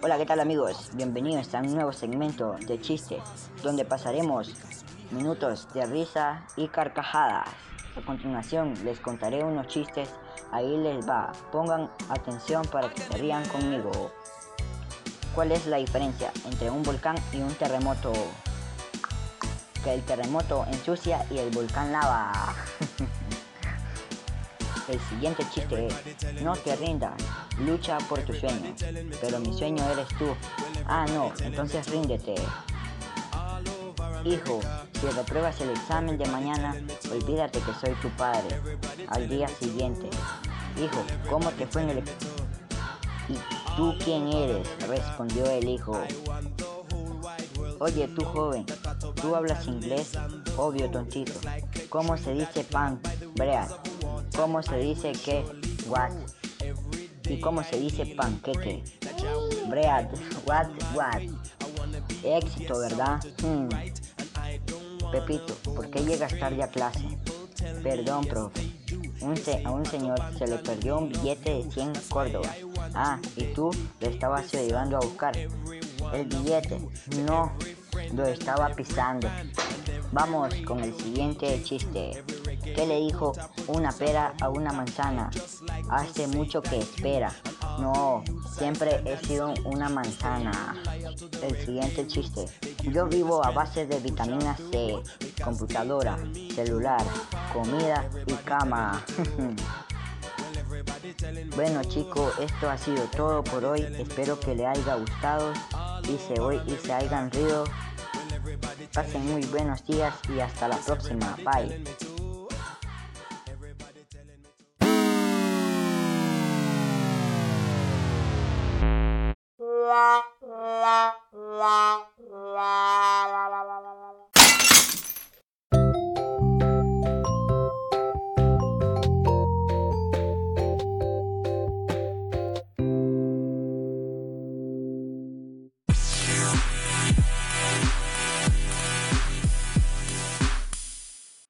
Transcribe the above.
Hola, ¿qué tal amigos? Bienvenidos a un nuevo segmento de chistes, donde pasaremos minutos de risa y carcajadas. A continuación les contaré unos chistes, ahí les va. Pongan atención para que se rían conmigo. ¿Cuál es la diferencia entre un volcán y un terremoto? Que el terremoto ensucia y el volcán lava. El siguiente chiste es: no te rindas, lucha por tu sueño. Pero mi sueño eres tú. Ah no, entonces ríndete. Hijo, si repruebas el examen de mañana, olvídate que soy tu padre. Al día siguiente: hijo, ¿cómo te fue en el examen? ¿Y tú quién eres?, respondió el hijo. Oye tú joven, ¿tú hablas inglés? Obvio tontito. ¿Cómo se dice pan? Bread. ¿Cómo se dice qué? What. ¿Y cómo se dice panqueque? Bread. What. Éxito, ¿verdad? Pepito, ¿por qué llegas tarde a clase? Perdón, profe. A un señor se le perdió un billete de 100 córdobas. Ah, y tú lo estabas ayudando a buscar. El billete, no, lo estaba pisando. Vamos con el siguiente chiste. ¿Qué le dijo una pera a una manzana? Hace mucho que espera. No, siempre he sido una manzana. El siguiente chiste. Yo vivo a base de vitamina C, computadora, celular, comida y cama. Bueno chicos, esto ha sido todo por hoy. Espero que les haya gustado y se hayan rido. Pasen muy buenos días y hasta la próxima. Bye.